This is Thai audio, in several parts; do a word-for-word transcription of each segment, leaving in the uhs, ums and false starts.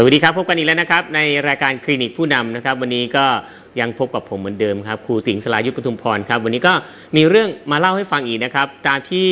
สวัสดีครับพบกันอีกแล้วนะครับในรายการคลินิกผู้นำนะครับวันนี้ก็ยังพบกับผมเหมือนเดิมครับครูติ๋งสรายุทธปทุมพรครับวันนี้ก็มีเรื่องมาเล่าให้ฟังอีกนะครับตามที่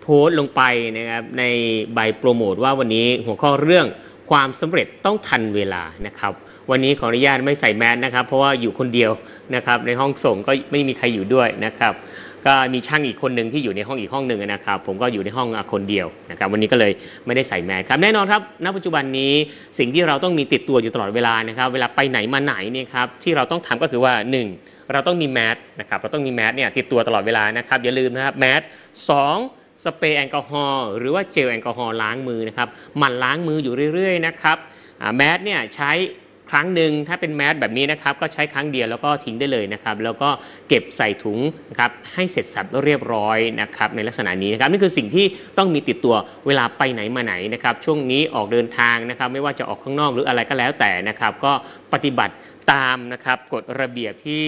โพสต์ลงไปนะครับในใบโปรโมทว่าวันนี้หัวข้อเรื่องความสำเร็จต้องทันเวลานะครับวันนี้ขออนุญาตไม่ใส่แมสนะครับเพราะว่าอยู่คนเดียวนะครับในห้องส่งก็ไม่มีใครอยู่ด้วยนะครับก็มีช่างอีกคนหนึ่งที่อยู่ในห้องอีกห้องหนึ่งนะครับผมก็อยู่ในห้องคนเดียวนะครับวันนี้ก็เลยไม่ได้ใส่แมสครับแน่นอนครับณปัจจุบันนี้สิ่งที่เราต้องมีติดตัวอยู่ตลอดเวลานะครับเวลาไปไหนมาไหนเนี่ยครับที่เราต้องทำก็คือว่าหนึ่งเราต้องมีแมสนะครับเราต้องมีแมสเนี่ยติดตัวตลอดเวลานะครับอย่าลืมนะครับแมสสองสเปรย์แอลกอฮอล์หรือว่าเจลแอลกอฮอล์ล้างมือนะครับหมั่นล้างมืออยู่เรื่อยๆนะครับแมสเนี่ยใช้ครั้งหนึ่งถ้าเป็นแมสแบบนี้นะครับก็ใช้ครั้งเดียวแล้วก็ทิ้งได้เลยนะครับแล้วก็เก็บใส่ถุงนะครับให้เสร็จสับเรียบร้อยนะครับในลักษณะนี้นะครับนี่คือสิ่งที่ต้องมีติดตัวเวลาไปไหนมาไหนนะครับช่วงนี้ออกเดินทางนะครับไม่ว่าจะออกข้างนอกหรืออะไรก็แล้วแต่นะครับก็ปฏิบัติตามนะครับกฎระเบียบที่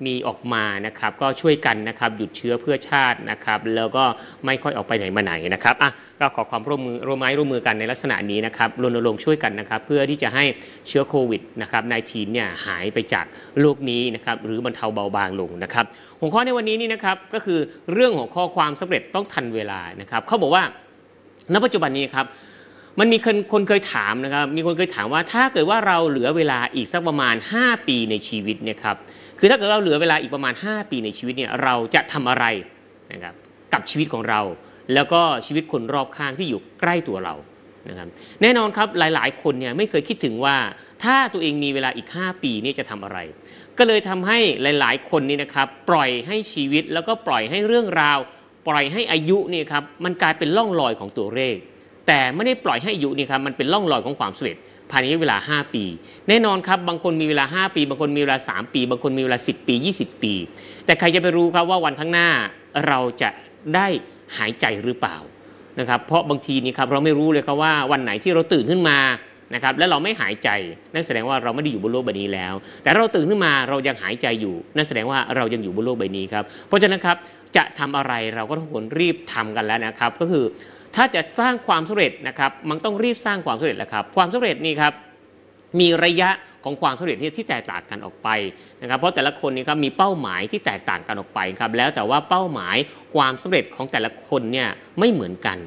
มีออกมานะครับก็ช่วยกันนะครับหยุดเชื้อเพื่อชาตินะครับแล้วก็ไม่ค่อยออกไปไหนมาไหนนะครับอ่ะก็ขอความร่วมมือร่วมไม้ร่วมมือกันในลักษณะนี้นะครับรณรงค์ช่วยกันนะครับเพื่อที่จะให้เชื้อโควิดนะครับสิบเก้า เนี่ยหายไปจากโลกนี้นะครับหรือบรรเทาเบาบางลงนะครับหัวข้อในวันนี้นี่นะครับก็คือเรื่องของข้อความสำเร็จต้องทันเวลานะครับเขาบอกว่าณปัจจุบันนี้ครับมันมีคนคนเคยถามนะครับมีคนเคยถามว่าถ้าเกิดว่าเราเหลือเวลาอีกสักประมาณห้าปีในชีวิตเนี่ยครับคือถ้าเกิดเราเหลือเวลาอีกประมาณห้าปีในชีวิตเนี่ยเราจะทำอะไรนะครับกับชีวิตของเราแล้วก็ชีวิตคนรอบข้างที่อยู่ใกล้ตัวเรานะครับแน่นอนครับหลายๆคนเนี่ยไม่เคยคิดถึงว่าถ้าตัวเองมีเวลาอีกห้าปีนี่จะทำอะไรก็เลยทำให้หลายๆคนนี่นะครับปล่อยให้ชีวิตแล้วก็ปล่อยให้เรื่องราวปล่อยให้อายุนี่ครับมันกลายเป็นร่องรอยของตัวเลขแต่ไม่ได้ปล่อยให้อายุนี่ครับมันเป็นร่องรอยของความสำเร็จภายในเวลาห้าปีแน่นอนครับบางคนมีเวลาห้าปีบางคนมีเวลาสามปีบางคนมีเวลาสิบปียี่สิบปีแต่ใครจะไปรู้ครับว่าวันข้างหน้าเราจะได้หายใจหรือเปล่านะครับเพราะบางทีนี่ครับเราไม่รู้เลยครับว่าวันไหนที่เราตื่นขึ้นมานะครับและเราไม่หายใจนั่นแสดงว่าเราไม่ได้อยู่บนโลกใบนี้แล้วแต่เราตื่นขึ้นมาเรายังหายใจอยู่นั่นแสดงว่าเรายังอยู่บนโลกใบนี้ครับเพราะฉะนั้นครับจะทำอะไรเราก็ต้องควรรีบทำกันแล้วนะครับก็คือถ้าจะสร้างความสำเร็จนะครับมันต้องรีบสร้างความสำเร็จแล้วครับความสำเร็จนี่ครับมีระยะของความสำเร็จที่แตกต่างกันออกไปนะครับเพราะแต่ละคนนี่ครับมีเป้าหมายที่แตกต่างกันออกไปครับแล้วแต่ว่าเป้าหมายความสำเร็จของแต่ละคนเนี่ยไม่เหมือนกั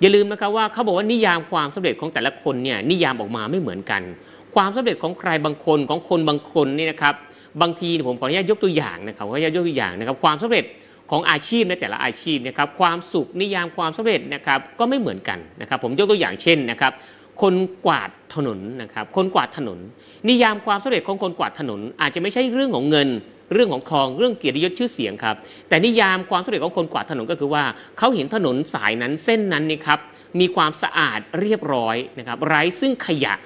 นอย่าลืมนะครับว่าเขาบอกว่านิยามความสำเร็จของแต่ละคนเนี่ยนิยามออกมาไม่เหมือนกันความสำเร็จของใครบางคนของคนบางคนนี่นะครับบางทีผมขออนุญาตยกตัวอย่างนะครับขออนุญาตยกตัวอย่างนะครับความสำเร็จของอาชีพในแต่ละอาชีพนะครับความสุขนิยามความสำเร็จนะครับก็ไม่เหมือนกันนะครับผมยกตัวอย่างเช่นนะครับคนกวาดถนนนะครับคนกวาดถนนนิยามความสำเร็จของคนกวาดถนนอาจจะไม่ใช่เรื่องของเงินเรื่องของทองเรื่องเกียรติยศชื่อเสียงครับแต่นิยามความสำเร็จของคนกวาดถนนก็คือว่าเขาเห็นถนนสายนั้นเส้นนั้นนี่ครับมีความสะอาดเรียบร้อยนะครับไร้ซึ่งขยะ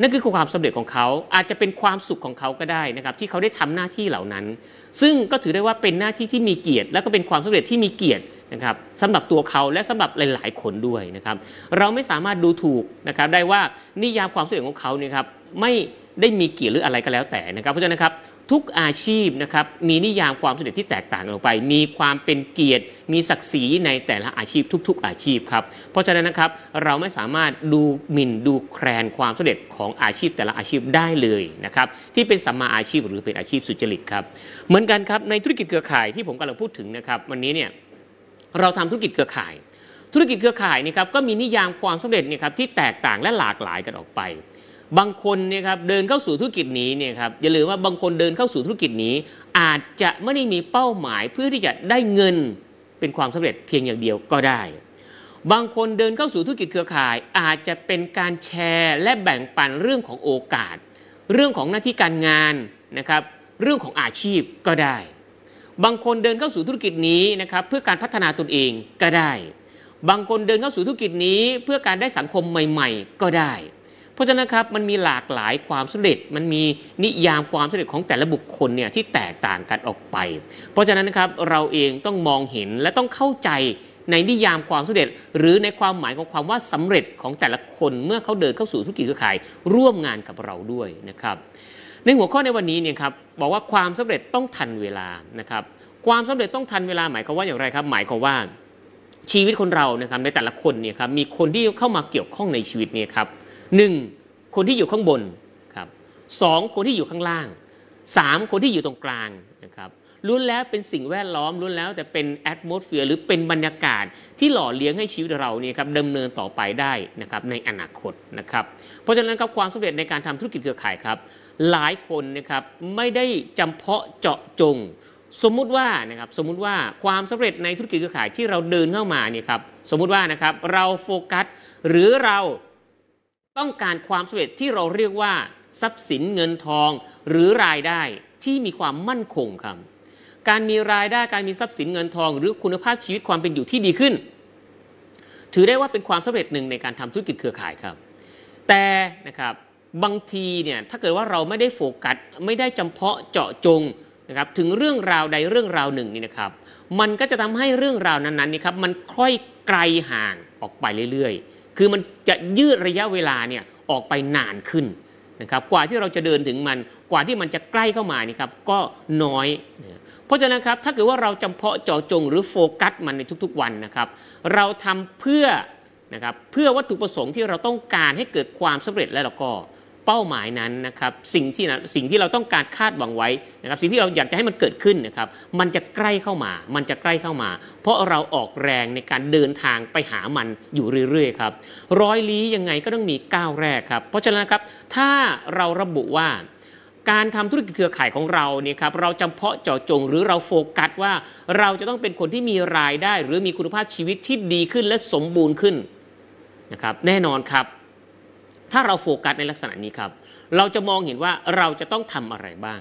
นั่นคือความสำเร็จของเขาอาจจะเป็นความสุขของเขาก็ได้นะครับที่เขาได้ทำหน้าที่เหล่านั้นซึ่งก็ถือได้ว่าเป็นหน้าที่ที่มีเกียรติและก็เป็นความสำเร็จที่มีเกียรตินะครับสำหรับตัวเขาและสำหรับหลายๆคนด้วยนะครับเราไม่สามารถดูถูกนะครับได้ว่านิยามความสำเร็จของเขาเนี่ยครับไม่ได้มีเกียรติหรืออะไรก็แล้วแต่นะครับเพราะฉะนั้นครับทุกอาชีพนะครับมีนิยามความสำเร็จที่แตกต่างกันออกไปมีความเป็นเกียรติมีศักดิ์ศรีในแต่ละอาชีพทุกๆอาชีพครับเพราะฉะนั้นนะครับเราไม่สามารถดูหมิ่นดูแคลนความสำเร็จของอาชีพแต่ละอาชีพได้เลยนะครับที่เป็นสัมมาอาชีพหรือเป็นอาชีพสุจริตครับเหมือนกันครับในธุรกิจเครือข่ายที่ผมกำลังพูดถึงนะครับวันนี้เนี่ยเราทำธุรกิจเครือข่ายธุรกิจเครือข่ายนี่ครับก็มีนิยามความสำเร็จเนี่ยครับที่แตกต่างและหลากหลายกันออกไปบางคนเนี่ยครับเดินเข้าสู่ธุรกิจนี้เนี่ยครับอย่าลืมว่าบางคนเดินเข้าสู่ธุรกิจนี้อาจจะไม่ได้มีเป้าหมายเพื่อที่จะได้เงินเป็นความสำเร็จเพียงอย่างเดียวก็ได้บางคนเดินเข้าสู่ธุรกิจเครือข่ายอาจจะเป็นการแชร์และแบ่งปันเรื่องของโอกาสเรื่องของหน้าที่การงานนะครับเรื่องของอาชีพก็ได้บางคนเดินเข้าสู่ธุรกิจนี้นะครับเพื่อการพัฒนาตนเองก็ได้บางคนเดินเข้าสู่ธุรกิจนี้เพื่อการได้สังคมใหม่ๆก็ได้เพราะฉะนั้นครับมันมีหลากหลายความสำเร็จมันมีนิยามความสำเร็จของแต่ละบุคคลเนี่ยที่แตกต่างกันออกไปเพราะฉะนั้นนะครับเราเองต้องมองเห็นและต้องเข้าใจในนิยามความสำเร็จหรือในความหมายของความว่าสำเร็จของแต่ละคนเมื่อเขาเดินเข้าสู่ธุรกิจเครือข่ายร่วมงานกับเราด้วยนะครับในหัวข้อในวันนี้เนี่ยครับบอกว่าความสำเร็จต้องทันเวลานะครับความสำเร็จต้องทันเวลาหมายความว่าอย่างไรครับหมายความว่าชีวิตคนเรานะครับในแต่ละคนเนี่ยครับมีคนที่เข้ามาเกี่ยวข้องในชีวิตเนี่ยครับหนึ่ง คนที่อยู่ข้างบนครับสองคนที่อยู่ข้างล่างสามคนที่อยู่ตรงกลางนะครับล้วนแล้วเป็นสิ่งแวดล้อมล้วนแล้วแต่เป็นแอดโมสเฟียร์หรือเป็นบรรยากาศที่หล่อเลี้ยงให้ชีวิตเราเนี่ยครับดำเนินต่อไปได้นะครับในอนาคตนะครับเพราะฉะนั้นครับความสำเร็จในการทำธุรกิจเครือข่ายครับหลายคนนะครับไม่ได้จำเพาะเจาะจงสมมุติว่านะครับสมมุติว่าความสำเร็จในธุรกิจเครือข่ายที่เราเดินเข้ามาเนี่ยครับสมมุติว่านะครับเราโฟกัสหรือเราต้องการความสำเร็จที่เราเรียกว่าทรัพย์สินเงินทองหรือรายได้ที่มีความมั่นคงครับการมีรายได้การมีทรัพย์สินเงินทองหรือคุณภาพชีวิตความเป็นอยู่ที่ดีขึ้นถือได้ว่าเป็นความสำเร็จหนึ่งในการทำธุรกิจเครือข่ายครับแต่นะครับบางทีเนี่ยถ้าเกิดว่าเราไม่ได้โฟกัสไม่ได้จำเพาะเจาะจงนะครับถึงเรื่องราวใดเรื่องราวหนึ่งนี่นะครับมันก็จะทำให้เรื่องราวนั้นๆนี่ครับมันค่อยไกลห่างออกไปเรื่อยๆคือมันจะยืดระยะเวลาเนี่ยออกไปนานขึ้นนะครับกว่าที่เราจะเดินถึงมันกว่าที่มันจะใกล้เข้ามานี่ครับก็น้อยนะเพราะฉะนั้นครับถ้าเกิดว่าเราจำเพาะเจาะจงหรือโฟกัสมันในทุกๆวันนะครับเราทำเพื่อนะครับเพื่อวัตถุประสงค์ที่เราต้องการให้เกิดความสำเร็จแล้วเราก็เป้าหมายนั้นนะครับสิ่งที่สิ่งที่เราต้องการคาดหวังไว้นะครับสิ่งที่เราอยากจะให้มันเกิดขึ้นนะครับมันจะใกล้เข้ามามันจะใกล้เข้ามาเพราะเราออกแรงในการเดินทางไปหามันอยู่เรื่อยๆครับร้อยลี้ยังไงก็ต้องมีก้าวแรกครับเพราะฉะนั้นครับถ้าเราระบุว่าการทำธุรกิจเครือข่ายของเราเนี่ยครับเราจำเพาะเจาะจงหรือเราโฟกัสว่าเราจะต้องเป็นคนที่มีรายได้หรือมีคุณภาพชีวิตที่ดีขึ้นและสมบูรณ์ขึ้นนะครับแน่นอนครับถ้าเราโฟกัสในลักษณะนี้ครับเราจะมองเห็นว่าเราจะต้องทำอะไรบ้าง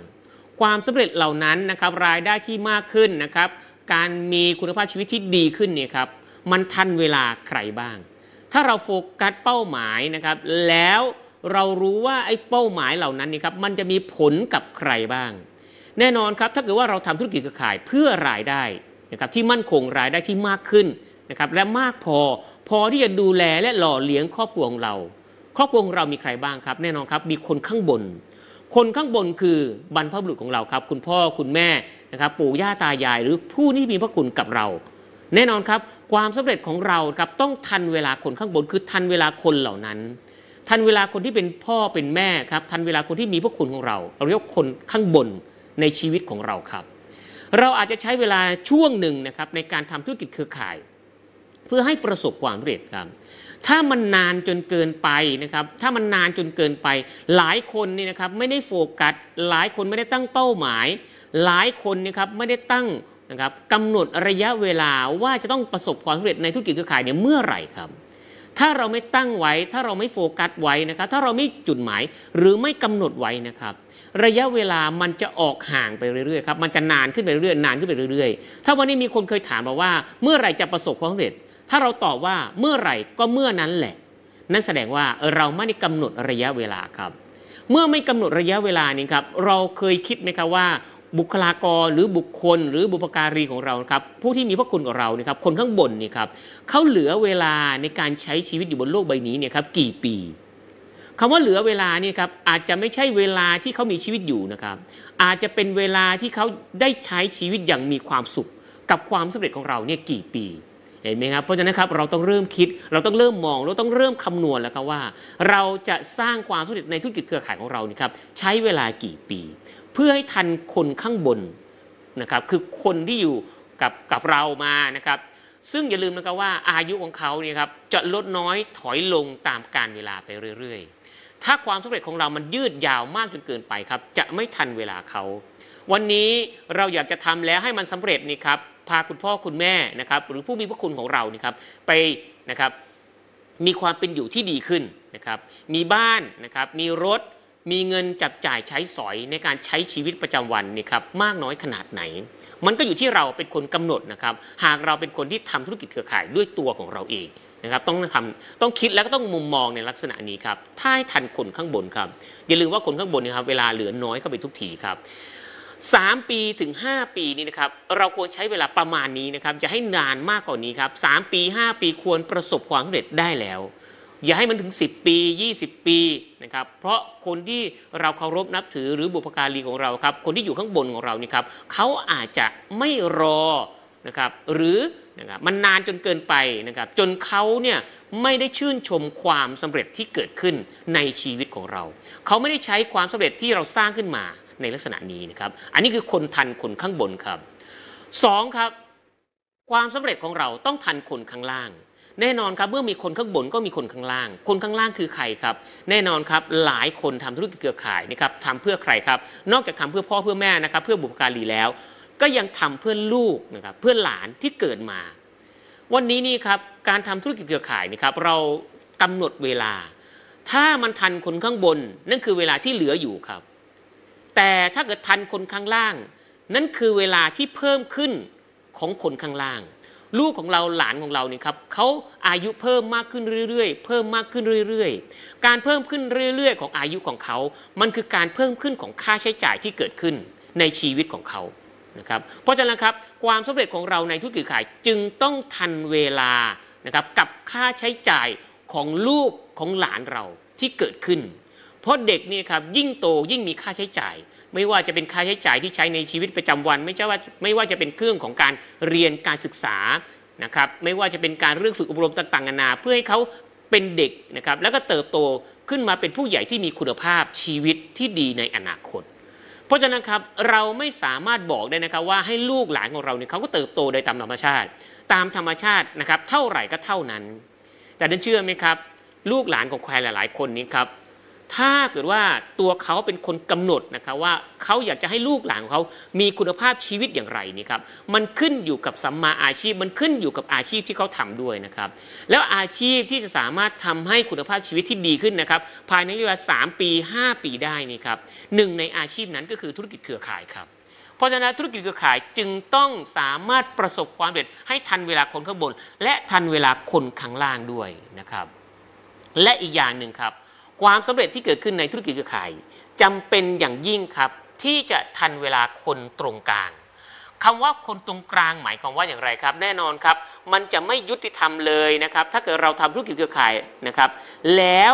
ความสำเร็จเหล่านั้นนะครับรายได้ที่มากขึ้นนะครับการมีคุณภาพชีวิตที่ดีขึ้นเนี่ยครับมันทันเวลาใครบ้างถ้าเราโฟกัสเป้าหมายนะครับแล้วเรารู้ว่าไอ้เป้าหมายเหล่านั้นนี่ครับมันจะมีผลกับใครบ้างแน่นอนครับถ้าเกิดว่าเราทำธุรกิจเครือข่ายเพื่อรายได้นะครับที่มั่นคงรายได้ที่มากขึ้นนะครับและมากพอพอที่จะดูแลและหล่อเลี้ยงครอบครัวของเราครอบครัวของเรามีใครบ้างครับแน่นอนครับมีคนข้างบนคนข้างบนคือบรรพบุรุษของเราครับคุณพ่อคุณแม่นะครับปู่ย่าตายายหรือผู้ที่มีพระคุณกับเราแน่นอนครับความสำเร็จของเราครับต้องทันเวลาคนข้างบนคือทันเวลาคนเหล่านั้นทันเวลาคนที่เป็นพ่อเป็นแม่ครับทันเวลาคนที่มีพระคุณของเราเราเรียกคนข้างบนในชีวิตของเราครับเราอาจจะใช้เวลาช่วงหนึ่งนะครับในการทำธุรกิจเครือข่ายเพื่อให้ประสบความสำเร็จครับถ้ามันนานจนเกินไปนะครับถ้ามันนานจนเกินไปหลายคนนี่นะครับไม่ได้โฟกัสหลายคนไม่ได้ตั้งเป้าหมายหลายคนนะครับไม่ได้ตั้งนะครับกำหนดระยะเวลาว่าจะต้องประสบความสำเร็จในธุรกิจเครือข่ายเนี่ยเมื่อไหร่ครับถ้าเราไม่ตั้งไว้ถ้าเราไม่โฟกัสไว้นะครับถ้าเราไม่จุดหมายหรือไม่กำหนดไว้นะครับระยะเวลามันจะออกห่างไปเรื่อยๆครับมันจะนานขึ้นไปเรื่อยๆนานขึ้นไปเรื่อยๆถ้าวันนี้มีคนเคยถามเราว่าเมื่อไหร่จะประสบความสำเร็จถ้าเราตอบว่าเมื่อไหร่ก็เมื่อนั้นแหละนั่นแสดงว่าเราไม่ได้กำหนดระยะเวลาครับเมื่อไม่กำหนดระยะเวลานี้ครับเราเคยคิดไหมครับว่าบุคลากรหรือบุคคลหรือบุพการีของเราครับผู้ที่มีพระคุณกับเราเนี่ยครับคนข้างบนนี่ครับเขาเหลือเวลาในการใช้ชีวิตอยู่บนโลกใบนี้เนี่ยครับกี่ปีคำว่าเหลือเวลาเนี่ยครับอาจจะไม่ใช่เวลาที่เขามีชีวิตอยู่นะครับอาจจะเป็นเวลาที่เขาได้ใช้ชีวิตอย่างมีความสุขกับความสำเร็จของเราเนี่ยกี่ปีเห็นไหมครับเพราะฉะนั้นครับเราต้องเริ่มคิดเราต้องเริ่มมองเราต้องเริ่มคำนวณแล้วครับว่าเราจะสร้างความสำเร็จในธุรกิจเครือข่ายของเรานี่ครับใช้เวลากี่ปีเพื่อให้ทันคนข้างบนนะครับคือคนที่อยู่กับกับเรามานะครับซึ่งอย่าลืมนะครับว่าอายุของเขาเนี่ยครับจะลดน้อยถอยลงตามกาลเวลาไปเรื่อยๆถ้าความสำเร็จของเรามันยืดยาวมากจนเกินไปครับจะไม่ทันเวลาเขาวันนี้เราอยากจะทำแล้วให้มันสำเร็จนี่ครับพาคุณพ่อคุณแม่นะครับหรือผู้มีพระคุณของเรานี่ครับไปนะครับมีความเป็นอยู่ที่ดีขึ้นนะครับมีบ้านนะครับมีรถมีเงินจับจ่ายใช้สอยในการใช้ชีวิตประจำวันนี่ครับมากน้อยขนาดไหนมันก็อยู่ที่เราเป็นคนกำหนดนะครับหากเราเป็นคนที่ทำธุรกิจเครือข่ายด้วยตัวของเราเองนะครับต้องทำต้องคิดแล้วก็ต้องมุมมองในลักษณะนี้ครับถ้าให้ทันคนข้างบนครับอย่าลืมว่าคนข้างบนนะครับเวลาเหลือน้อยเข้าไปทุกทีครับสามปีถึงห้าปีนี้นะครับเราควรใช้เวลาประมาณนี้นะครับจะให้นานมากกว่านี้ครับสามปีห้าปีควรประสบความสำเร็จได้แล้วอย่าให้มันถึงสิบปียี่สิบปีนะครับเพราะคนที่เราเคารพนับถือหรือบุพการีของเราครับคนที่อยู่ข้างบนของเรานี่ครับเขาอาจจะไม่รอ นะครับหรือนะครับมันนานจนเกินไปนะครับจนเขาเนี่ยไม่ได้ชื่นชมความสำเร็จที่เกิดขึ้นในชีวิตของเราเขาไม่ได้ใช้ความสำเร็จที่เราสร้างขึ้นมาในลักษณะนี้นะครับอันนี้คือคนทันคนข้างบนครับสองครับความสำเร็จของเราต้องทันคนข้างล่างแน่นอนครับเมื่อมีคนข้างบนก็มีคนข้างล่างคนข้างล่างคือใครครับแน่นอนครับหลายคนทำธุรกิจเครือข่ายนะครับทำเพื่อใครครับนอกจากทำเพื่อพ่อเพื่อแม่นะครับเพื่อบุพการีแล้วก็ยังทำเพื่อลูกนะครับเพื่อหลานที่เกิดมาวันนี้นี่ครับการทำธุรกิจเครือข่ายนะครับเรากำหนดเวลาถ้ามันทันคนข้างบนนั่นคือเวลาที่เหลืออยู่ครับแต่ถ้าเกิดทันคนข้างล่างนั่นคือเวลาที่เพิ่มขึ้นของคนข้างล่างลูกของเราหลานของเราเนี่ยครับเขาอายุเพิ่มมากขึ้นเรื่อยๆเพิ่มมากขึ้นเรื่อยๆการเพิ่มขึ้นเรื่อยๆของอายุของเขามันคือการเพิ่มขึ้นของค่าใช้จ่ายที่เกิดขึ้นในชีวิตของเขานะครับเพราะฉะนั้นครับความสำเร็จของเราในธุรกิจขายจึงต้องทันเวลานะครับกับค่าใช้จ่ายของลูกของหลานเราที่เกิดขึ้นเพราะเด็กนี่ครับยิ่งโตยิ่งมีค่าใช้จ่ายไม่ว่าจะเป็นค่าใช้จ่ายที่ใช้ในชีวิตประจำวันไม่ใช่ว่าไม่ว่าจะเป็นเครื่องของการเรียนการศึกษานะครับไม่ว่าจะเป็นการเรื่องฝึกอบรมต่างๆนานาเพื่อให้เขาเป็นเด็กนะครับแล้วก็เติบโตขึ้นมาเป็นผู้ใหญ่ที่มีคุณภาพชีวิตที่ดีในอนาคตเพราะฉะนั้นครับเราไม่สามารถบอกได้นะครับว่าให้ลูกหลานของเราเนี่ยเขาก็เติบโตโดยตามธรรมชาติตามธรรมชาตินะครับเท่าไหร่ก็เท่านั้นแต่ท่านเชื่อไหมครับลูกหลานของใครหลายๆคนนี้ครับถ้าเกิดว่าตัวเขาเป็นคนกำหนดนะครับว่าเขาอยากจะให้ลูกหลานของเขามีคุณภาพชีวิตอย่างไรนี่ครับมันขึ้นอยู่กับสัมมาอาชีพมันขึ้นอยู่กับอาชีพที่เขาทำด้วยนะครับแล้วอาชีพที่จะสามารถทำให้คุณภาพชีวิตที่ดีขึ้นนะครับภายในเวลาสามปีห้าปีได้นี่ครับหนึ่งในอาชีพนั้นก็คือธุรกิจเครือข่ายครับเพราะฉะนั้นธุรกิจเครือข่ายจึงต้องสามารถประสบความสำเร็จให้ทันเวลาคนข้างบนและทันเวลาคนข้างล่างด้วยนะครับและอีกอย่างหนึ่งครับความสำเร็จที่เกิดขึ้นในธุรกิจเครือข่ายจำเป็นอย่างยิ่งครับที่จะทันเวลาคนตรงกลางคำว่าคนตรงกลางหมายความว่าอย่างไรครับแน่นอนครับมันจะไม่ยุติธรรมเลยนะครับถ้าเกิดเราทำธุรกิจเครือข่ายนะครับแล้ว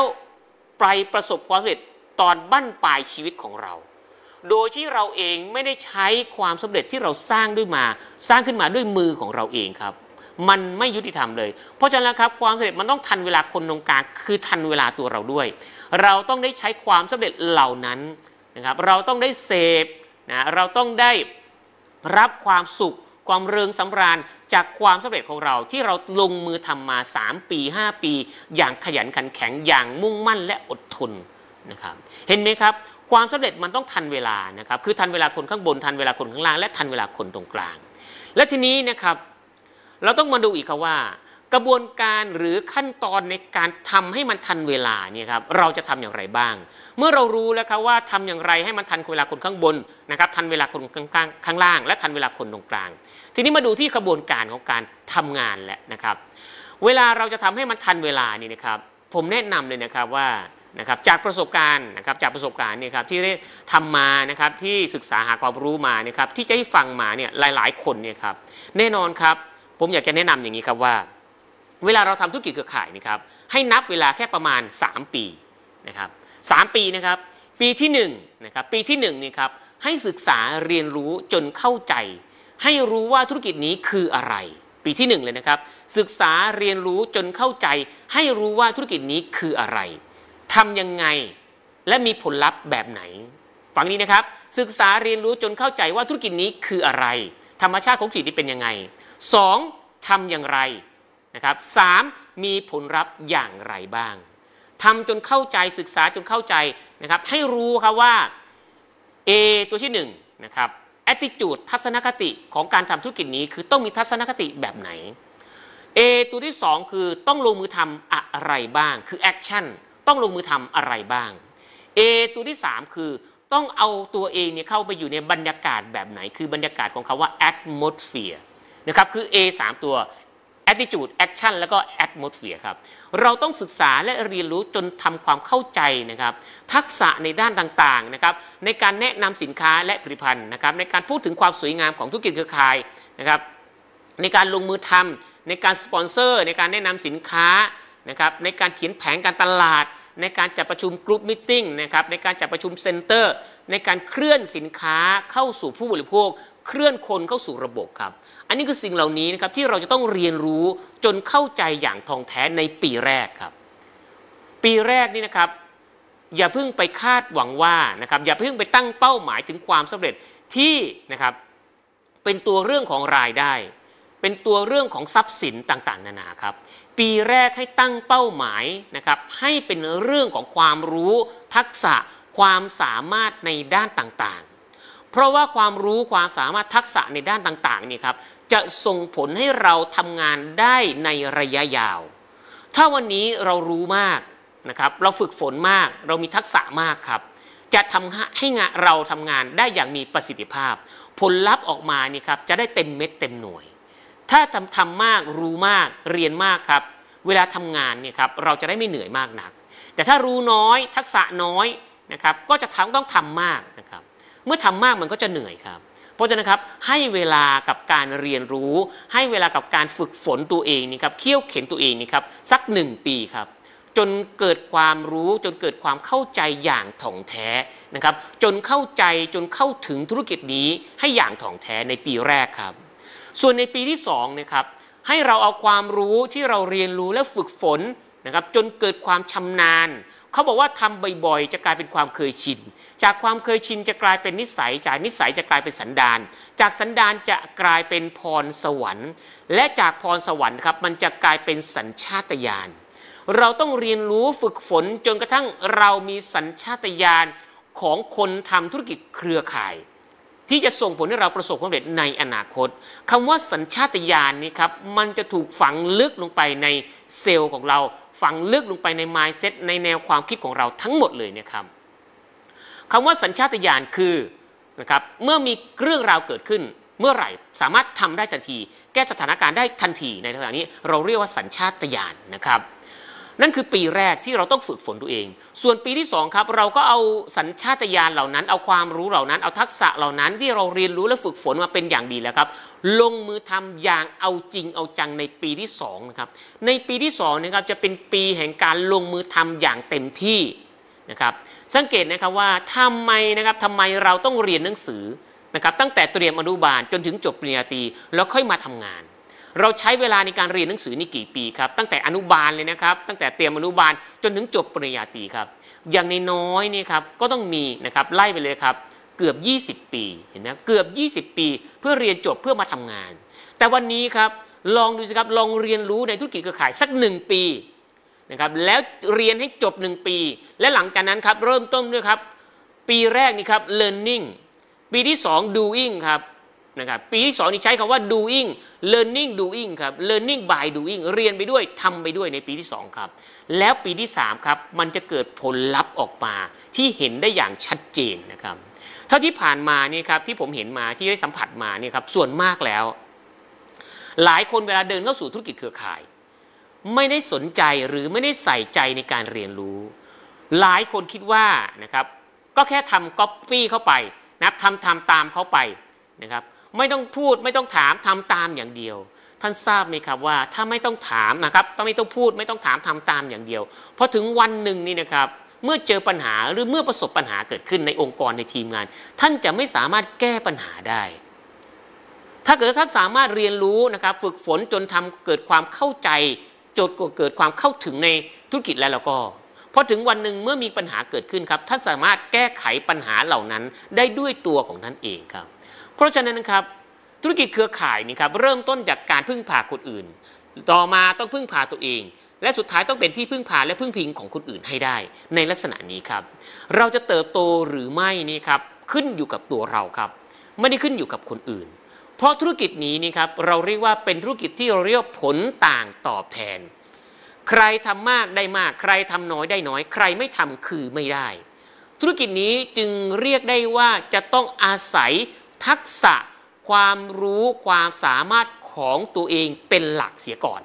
ไปประสบความสำเร็จตอนบั้นปลายชีวิตของเราโดยที่เราเองไม่ได้ใช้ความสำเร็จที่เราสร้างด้วยมาสร้างขึ้นมาด้วยมือของเราเองครับมันไม่ยุติธรรมเลยเพราะฉะนั้นครับความสำเร็จมันต้องทันเวลาคนตรงกลางคือทันเวลาตัวเราด้วยเราต้องได้ใช้ความสำเร็จเหล่านั้นนะครับเราต้องได้เสพนะเราต้องได้รับความสุขความเริงสำราญจากความสำเร็จของเราที่เราลงมือทำมาสามปีห้าปีอย่างขยันขันแข็งอย่างมุ่งมั่นและอดทนนะครับเห็นไหมครับความสำเร็จมันต้องทันเวลานะครับคือทันเวลาคนข้างบนทันเวลาคนข้างล่างและทันเวลาคนตรงกลางและทีนี้นะครับเราต้องมาดูอีกครับว่ากระบวนการหรือขั้นตอนในการทำให้มันทันเวลาเนี่ยครับเราจะทำอย่างไรบ้างเมื่อเรารู้แล้วครับว่าทำอย่างไรให้มันทันเวลาคนข้างบนนะครับทันเวลาคนข้างล่างและทันเวลาคนตรงกลางทีนี้มาดูที่กระบวนการของการทำงานแหละนะครับเวลาเราจะทำให้มันทันเวลานี่นะครับผมแนะนำเลยนะครับว่านะครับจากประสบการณ์นะครับจากประสบการณ์เนี่ยครับที่ได้ทำมานะครับที่ศึกษาหาความรู้มานะครับที่จะได้ฟังมาเนี่ยหลายๆคนเนี่ยครับแน่นอนครับผมอยากจะแนะนำอย่างนี้ครับว่าเวลาเราทำธุรกิจเครือข่ายนี่ครับให้นับเวลาแค่ประมาณสามปีนะครับสามปีนะครับปีที่หนึ่งนะครับปีที่หนึ่งนี่ครับให้ศึกษาเรียนรู้จนเข้าใจให้รู้ว่าธุรกิจนี้คืออะไรปีที่หนึ่งเลยนะครับศึกษาเรียนรู้จนเข้าใจให้รู้ว่าธุรกิจนี้คืออะไรทำยังไงและมีผลลัพธ์แบบไหนฟังนี้นะครับศึกษาเรียนรู้จนเข้าใจว่าธุรกิจนี้คืออะไรธรรมชาติของธุรกิจนี้เป็นยังไงสองทำอย่างไรนะครับสามมีผลลัพธ์อย่างไรบ้างทำจนเข้าใจศึกษาจนเข้าใจนะครับให้รู้ครับว่า A ตัวที่หนึ่งนะครับ attitude ทัศนคติของการทำธุรกิจนี้คือต้องมีทัศนคติแบบไหน A ตัวที่สองคือต้องลงมือทำอะไรบ้างคือ action ต้องลงมือทำอะไรบ้าง A ตัวที่สามคือต้องเอาตัวเองเนี่ยเข้าไปอยู่ในบรรยากาศแบบไหนคือบรรยากาศของเขาว่า atmosphereนะครับคือ A สาม ตัว attitude action แล้วก็ atmosphere ครับเราต้องศึกษาและเรียนรู้จนทำความเข้าใจนะครับทักษะในด้านต่างๆนะครับในการแนะนำสินค้าและผลิตภัณฑ์นะครับในการพูดถึงความสวยงามของธุรกิจเครือข่ายนะครับในการลงมือทำในการสปอนเซอร์ในการแนะนำสินค้านะครับในการเขียนแผนการตลาด ในการจัดประชุมกรุ๊ปมิทติ้งนะครับในการจัดประชุมเซ็นเตอร์ในการเคลื่อนสินค้าเข้าสู่ผู้บริโภคเคลื่อนคนเข้าสู่ระบบครับอันนี้คือสิ่งเหล่านี้นะครับที่เราจะต้องเรียนรู้จนเข้าใจอย่างท่องแท้ในปีแรกครับปีแรกนี่นะครับอย่าเพิ่งไปคาดหวังว่านะครับอย่าเพิ่งไปตั้งเป้าหมายถึงความสำเร็จที่นะครับเป็นตัวเรื่องของรายได้เป็นตัวเรื่องของทรัพย์สินต่างๆนานาครับปีแรกให้ตั้งเป้าหมายนะครับให้เป็นเรื่องของความรู้ทักษะความสามารถในด้านต่างๆเพราะว่าความรู้ความสามารถทักษะในด้านต่างๆนี่ครับจะส่งผลให้เราทำงานได้ในระยะยาวถ้าวันนี้เรารู้มากนะครับเราฝึกฝนมากเรามีทักษะมากครับจะทำให้งานเราทำงานได้อย่างมีประสิทธิภาพผลลัพธ์ออกมานี่ครับจะได้เต็มเม็ดเต็มหน่วยถ้าทำทำมากรู้มากเรียนมากครับเวลาทำงานเนี่ยครับเราจะได้ไม่เหนื่อยมากนักแต่ถ้ารู้น้อยทักษะน้อยนะครับก็จะทั้งต้องทำมากนะครับเมื่อทำมากมันก็จะเหนื่อยครับเพราะฉะนั้นครับให้เวลากับการเรียนรู้ให้เวลากับการฝึกฝนตัวเองนี่ครับเขี่ยวเข็นตัวเองนี่ครับสักหนึ่งปีครับจนเกิดความรู้จนเกิดความเข้าใจอย่างถ่องแท้นะครับจนเข้าใจจนเข้าถึงธุรกิจนี้ให้อย่างถ่องแท้ในปีแรกครับส่วนในปีที่สองนะครับให้เราเอาความรู้ที่เราเรียนรู้และฝึกฝนนะครับจนเกิดความชำนาญเขาบอกว่าทำบ่อยๆจะกลายเป็นความเคยชินจากความเคยชินจะกลายเป็นนิสัยจากนิสัยจะกลายเป็นสันดานจากสันดานจะกลายเป็นพรสวรรค์และจากพรสวรรค์ครับมันจะกลายเป็นสัญชาตญาณเราต้องเรียนรู้ฝึกฝนจนกระทั่งเรามีสัญชาตญาณของคนทำธุรกิจเครือข่ายที่จะส่งผลให้เราประสบความสำเร็จในอนาคตคำว่าสัญชาตญาณนี้ครับมันจะถูกฝังลึกลงไปในเซลล์ของเราฝังลึกลงไปใน mindset ในแนวความคิดของเราทั้งหมดเลยนะครับคำว่าสัญชาตญาณคือนะครับเมื่อมีเรื่องราวเกิดขึ้นเมื่อไหร่สามารถทำได้ทันทีแก้สถานการณ์ได้ทันทีในขณะนี้เราเรียกว่าสัญชาตญาณ นะครับนั่นคือปีแรกที่เราต้องฝึกฝนตัวเองส่วนปีที่สองครับเราก็เอาสัญชาตญาณเหล่านั้นเอาความรู้เหล่านั้นเอาทักษะเหล่านั้นที่เราเรียนรู้และฝึกฝนมาเป็นอย่างดีแล้วครับลงมือทำอย่างเอาจริงเอาจังในปีที่สองนะครับในปีที่สองนะครับจะเป็นปีแห่งการลงมือทำอย่างเต็มที่นะครับสังเกตนะครับว่าทำไมนะครับทำไมเราต้องเรียนหนังสือนะครับตั้งแต่เตรียมอนุบาลจนถึงจบปริญญาตรีแล้วค่อยมาทำงานเราใช้เวลาในการเรียนหนังสือนี่กี่ปีครับตั้งแต่อนุบาลเลยนะครับตั้งแต่เตรียมอนุบาลจนถึงจบปริญญาตรีครับอย่างในน้อยนี่ครับก็ต้องมีนะครับไล่ไปเลยครับเกือบยี่สิบปีเห็นไหมเกือบยี่สิบปีเพื่อเรียนจบเพื่อมาทำงานแต่วันนี้ครับลองดูสิครับลองเรียนรู้ในธุรกิจเครือข่ายสักหนึ่งปีนะครับแล้วเรียนให้จบหนึ่งปีและหลังจากนั้นครับเริ่มต้นด้วยครับปีแรกนี่ครับ learning ปีที่สอง doing ครับนะครับปีที่สองนี่ใช้คำว่า doing learning doing ครับ learning by doing เรียนไปด้วยทำไปด้วยในปีที่สองครับแล้วปีที่สามครับมันจะเกิดผลลัพธ์ออกมาที่เห็นได้อย่างชัดเจนนะครับเท่าที่ผ่านมานี่ครับที่ผมเห็นมาที่ได้สัมผัสมาเนี่ยครับส่วนมากแล้วหลายคนเวลาเดินเข้าสู่ธุรกิจเครือข่ายไม่ได้สนใจหรือไม่ได้ใส่ใจในการเรียนรู้หลายคนคิดว่านะครับก็แค่ทำ copy เข้าไปนะทำทำตามเข้าไปนะครับไม่ต้องพูดไม่ต้องถามทำตามอย่างเดียวท่านทราบไหมครับว่าถ้าไม่ต้องถามนะครับถ้าไม่ต้องพูดไม่ต้องถามทำตามอย่างเดียวพอถึงวันหนึ่งนี่นะครับเมื่อเจอปัญหาหรือเมื่อประสบปัญหาเกิดขึ้นในองค์กรในทีมงานท่านจะไม่สามารถแก้ปัญหาได้ถ้าเกิดท่านสามารถเรียนรู้นะครับฝึกฝนจนทำเกิดความเข้าใจจนเกิดความเข้าถึงในธุรกิจแล้วแล้วก็พอถึงวันหนึ่งเมื่อมีปัญหาเกิดขึ้นครับท่านสามารถแก้ไขปัญหาเหล่านั้นได้ด้วยตัวของท่านเองครับเพราะฉะนั้นนะครับธุรกิจเครือข่ายนี่ครับเริ่มต้นจากการพึ่งพาคนอื่นต่อมาต้องพึ่งพาตัวเองและสุดท้ายต้องเป็นที่พึ่งพาและพึ่งพิงของคนอื่นให้ได้ในลักษณะนี้ครับเราจะเติบโตหรือไม่นี่ครับขึ้นอยู่กับตัวเราครับไม่ได้ขึ้นอยู่กับคนอื่นเพราะธุรกิจนี้นี่ครับเราเรียกว่าเป็นธุรกิจที่เราเรียกผลต่างตอบแทนใครทำมากได้มากใครทำน้อยได้น้อยใครไม่ทำคือไม่ได้ธุรกิจนี้จึงเรียกได้ว่าจะต้องอาศัยทักษะความรู้ความสามารถของตัวเองเป็นหลักเสียก่อน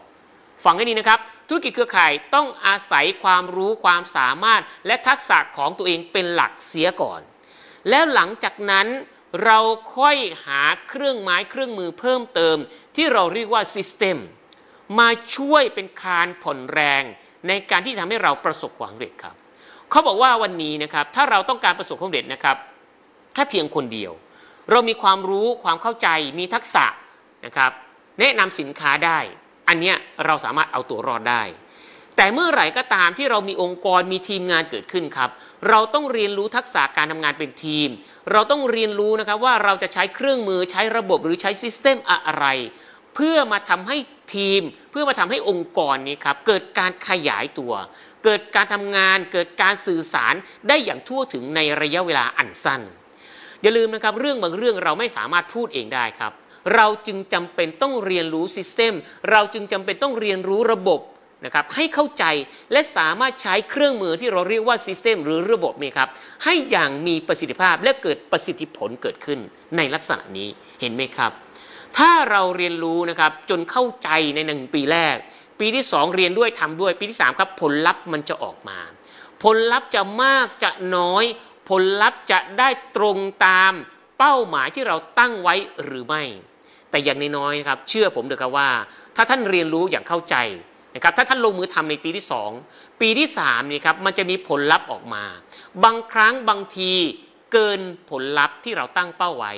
ฟังให้ดีนะครับธุรกิจเครือข่ายต้องอาศัยความรู้ความสามารถและทักษะของตัวเองเป็นหลักเสียก่อนแล้วหลังจากนั้นเราค่อยหาเครื่องไม้เครื่องมือเพิ่มเติมที่เราเรียกว่าซิสเต็มมาช่วยเป็นคานผ่อนแรง ในการที่ทำให้เราประสบความสำเร็จครับเขาบอกว่าวันนี้นะครับถ้าเราต้องการประสบความสำเร็จนะครับแค่เพียงคนเดียวเรามีความรู้ความเข้าใจมีทักษะนะครับแนะนำสินค้าได้อันเนี้ยเราสามารถเอาตัวรอดได้แต่เมื่อไหร่ก็ตามที่เรามีองค์กรมีทีมงานเกิดขึ้นครับเราต้องเรียนรู้ทักษะการทำงานเป็นทีมเราต้องเรียนรู้นะครับว่าเราจะใช้เครื่องมือใช้ระบบหรือใช้ซิสเต็มอะไรเพื่อมาทำให้ทีมเพื่อมาทำให้องค์กรนี้ครับเกิดการขยายตัวเกิดการทำงานเกิดการสื่อสารได้อย่างทั่วถึงในระยะเวลาอันสั้นอย่าลืมนะครับเรื่องบางเรื่องเราไม่สามารถพูดเองได้ครับเราจึงจำเป็นต้องเรียนรู้ซิสเต็มเราจึงจำเป็นต้องเรียนรู้ระบบนะครับให้เข้าใจและสามารถใช้เครื่องมือที่เราเรียกว่าซิสเต็มหรือระบบนี่ครับให้อย่างมีประสิทธิภาพและเกิดประสิทธิผลเกิดขึ้นในลักษณะนี้เห็นไหมครับถ้าเราเรียนรู้นะครับจนเข้าใจในหนึ่งปีแรกปีที่สองเรียนด้วยทำด้วยปีที่สามครับผลลัพธ์มันจะออกมาผลลัพธ์จะมากจะน้อยผลลัพธ์จะได้ตรงตามเป้าหมายที่เราตั้งไว้หรือไม่แต่อย่างน้อยๆครับเชื่อผมเถอะครับว่าถ้าท่านเรียนรู้อย่างเข้าใจนะครับถ้าท่านลงมือทำในปีที่สองปีที่สามนี่ครับมันจะมีผลลัพธ์ออกมาบางครั้งบางทีเกินผลลัพธ์ที่เราตั้งเป้าไว้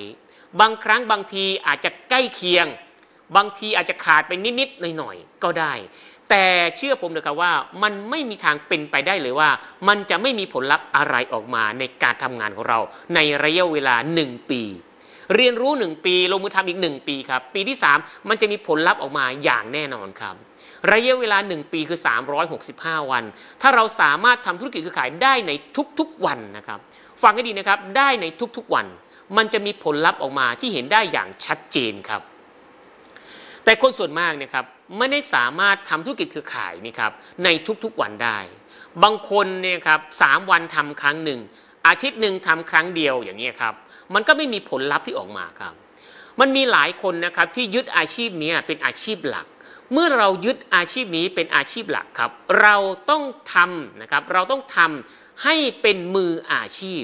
บางครั้งบางทีอาจจะใกล้เคียงบางทีอาจจะขาดไปนิดๆหน่อยๆก็ได้แต่เชื่อผมเถอะครับว่ามันไม่มีทางเป็นไปได้เลยว่ามันจะไม่มีผลลัพธ์อะไรออกมาในการทำงานของเราในระยะเวลาหนึ่งปีเรียนรู้หนึ่งปีลงมือทำอีกหนึ่งปีครับปีที่สามมันจะมีผลลัพธ์ออกมาอย่างแน่นอนครับระยะเวลาหนึ่งปีคือสามร้อยหกสิบห้าวันถ้าเราสามารถทำธุรกิจขายได้ในทุกๆวันนะครับฟังให้ดีนะครับได้ในทุกๆวันมันจะมีผลลัพธ์ออกมาที่เห็นได้อย่างชัดเจนครับแต่คนส่วนมากนะครับไม่ได้สามารถทำธุรกิจเครือข่ายนี่ครับในทุกๆวันได้บางคนเนี่ยครับสามวันทำครั้งหนึ่งอาทิตย์หนึ่งทำครั้งเดียวอย่างนี้ครับมันก็ไม่มีผลลัพธ์ที่ออกมาครับมันมีหลายคนนะครับที่ยึดอาชีพนี้เป็นอาชีพหลักเมื่อเรายึดอาชีพนี้เป็นอาชีพหลักครับเราต้องทำนะครับเราต้องทำให้เป็นมืออาชีพ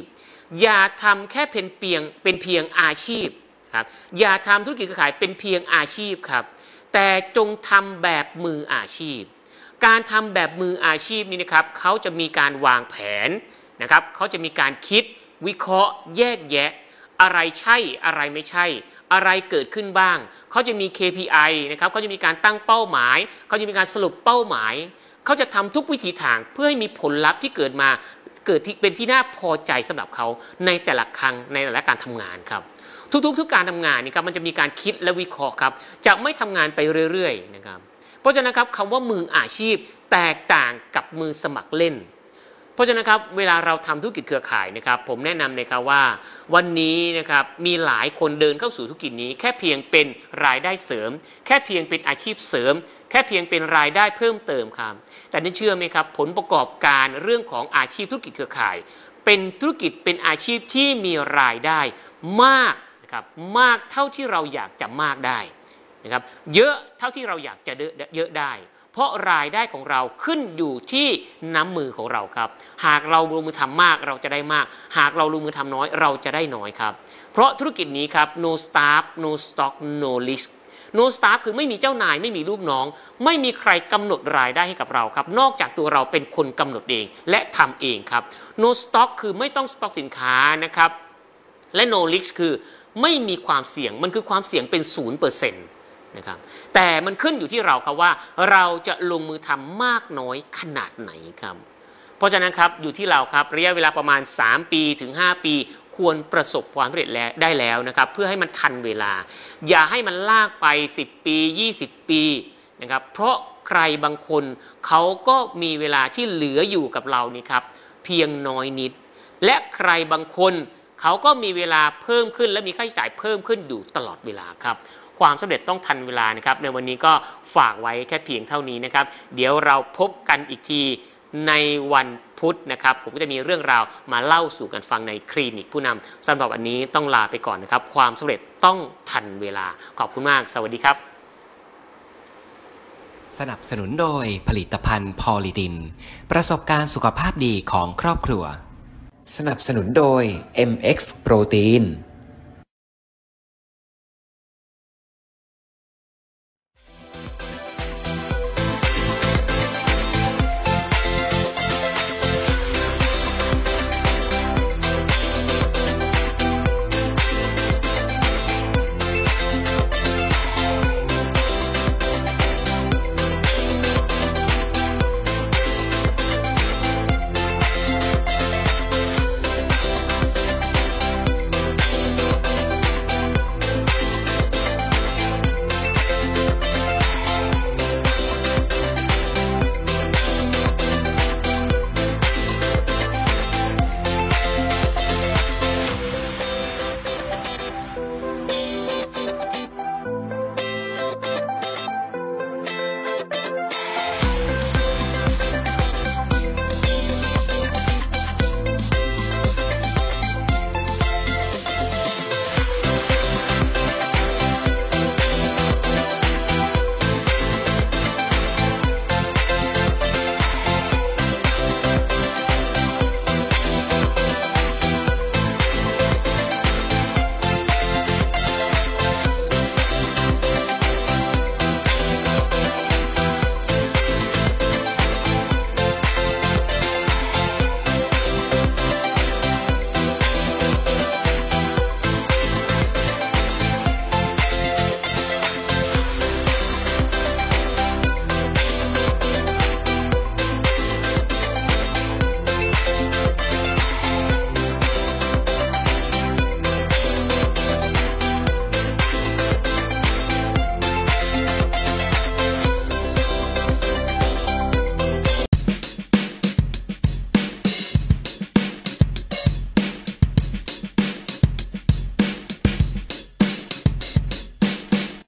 อย่าทำแค่เป็นเพียงเป็นเพียงอาชีพครับอย่าทำธุรกิจเครือข่ายเป็นเพียงอาชีพครับแต่จงทำแบบมืออาชีพการทำแบบมืออาชีพนี้นะครับเขาจะมีการวางแผนนะครับเขาจะมีการคิดวิเคราะห์แยกแยะอะไรใช่อะไรไม่ใช่อะไรเกิดขึ้นบ้างเขาจะมี เค พี ไอ นะครับเขาจะมีการตั้งเป้าหมายเขาจะมีการสรุปเป้าหมายเขาจะทำทุกวิถีทางเพื่อให้มีผลลัพธ์ที่เกิดมาเกิดที่เป็นที่น่าพอใจสำหรับเขาในแต่ละครั้งในแต่ละการทำงานครับทุกๆทุกการทำงานนี่ครับมันจะมีการคิดและวิเคราะห์ครับจะไม่ทำงานไปเรื่อยๆนะครับเพราะฉะนั้นครับคำว่ามืออาชีพแตกต่างกับมือสมัครเล่นเพราะฉะนั้นครับเวลาเราทำธุรกิจเครือข่ายนะครับผมแนะนำเลยครับว่าวันนี้นะครับมีหลายคนเดินเข้าสู่ธุรกิจนี้แค่เพียงเป็นรายได้เสริมแค่เพียงเป็นอาชีพเสริมแค่เพียงเป็นรายได้เพิ่มเติมครับแต่นี่เชื่อไหมครับผลประกอบการเรื่องของอาชีพธุรกิจเครือข่ายเป็นธุรกิจเป็นอาชีพที่มีรายได้มากนะครับมากเท่าที่เราอยากจะมากได้นะครับเยอะเท่าที่เราอยากจะเยอะได้เพราะรายได้ของเราขึ้นอยู่ที่น้ำมือของเราครับหากเราลงมือทำมากเราจะได้มากหากเราลงมือทำน้อยเราจะได้น้อยครับเพราะธุรกิจนี้ครับ no staff no stock no risk no staff คือไม่มีเจ้านายไม่มีลูกน้องไม่มีใครกำหนดรายได้ให้กับเราครับนอกจากตัวเราเป็นคนกำหนดเองและทำเองครับ no stock คือไม่ต้องสต็อกสินค้านะครับและ no risk คือไม่มีความเสี่ยงมันคือความเสี่ยงเป็น ศูนย์เปอร์เซ็นต์นะครับแต่มันขึ้นอยู่ที่เราครับว่าเราจะลงมือทำมากน้อยขนาดไหนครับเพราะฉะนั้นครับอยู่ที่เราครับระยะเวลาประมาณสามปีถึงห้าปีควรประสบความสำเร็จแล้วได้แล้วนะครับเพื่อให้มันทันเวลาอย่าให้มันลากไปสิบปียี่สิบปีนะครับเพราะใครบางคนเขาก็มีเวลาที่เหลืออยู่กับเรานี่ครับเพียงน้อยนิดและใครบางคนเขาก็มีเวลาเพิ่มขึ้นและมีค่าใช้จ่ายเพิ่มขึ้นอยู่ตลอดเวลาครับความสำเร็จต้องทันเวลานะครับในวันนี้ก็ฝากไว้แค่เพียงเท่านี้นะครับเดี๋ยวเราพบกันอีกทีในวันพุธนะครับผมก็จะมีเรื่องราวมาเล่าสู่กันฟังในคลินิกผู้นำสำหรับวันนี้ต้องลาไปก่อนนะครับความสำเร็จต้องทันเวลาขอบคุณมากสวัสดีครับสนับสนุนโดยผลิตภัณฑ์พอลิดินประสบการณ์สุขภาพดีของครอบครัวสนับสนุนโดย เอ็ม เอ็กซ์ โปรตีน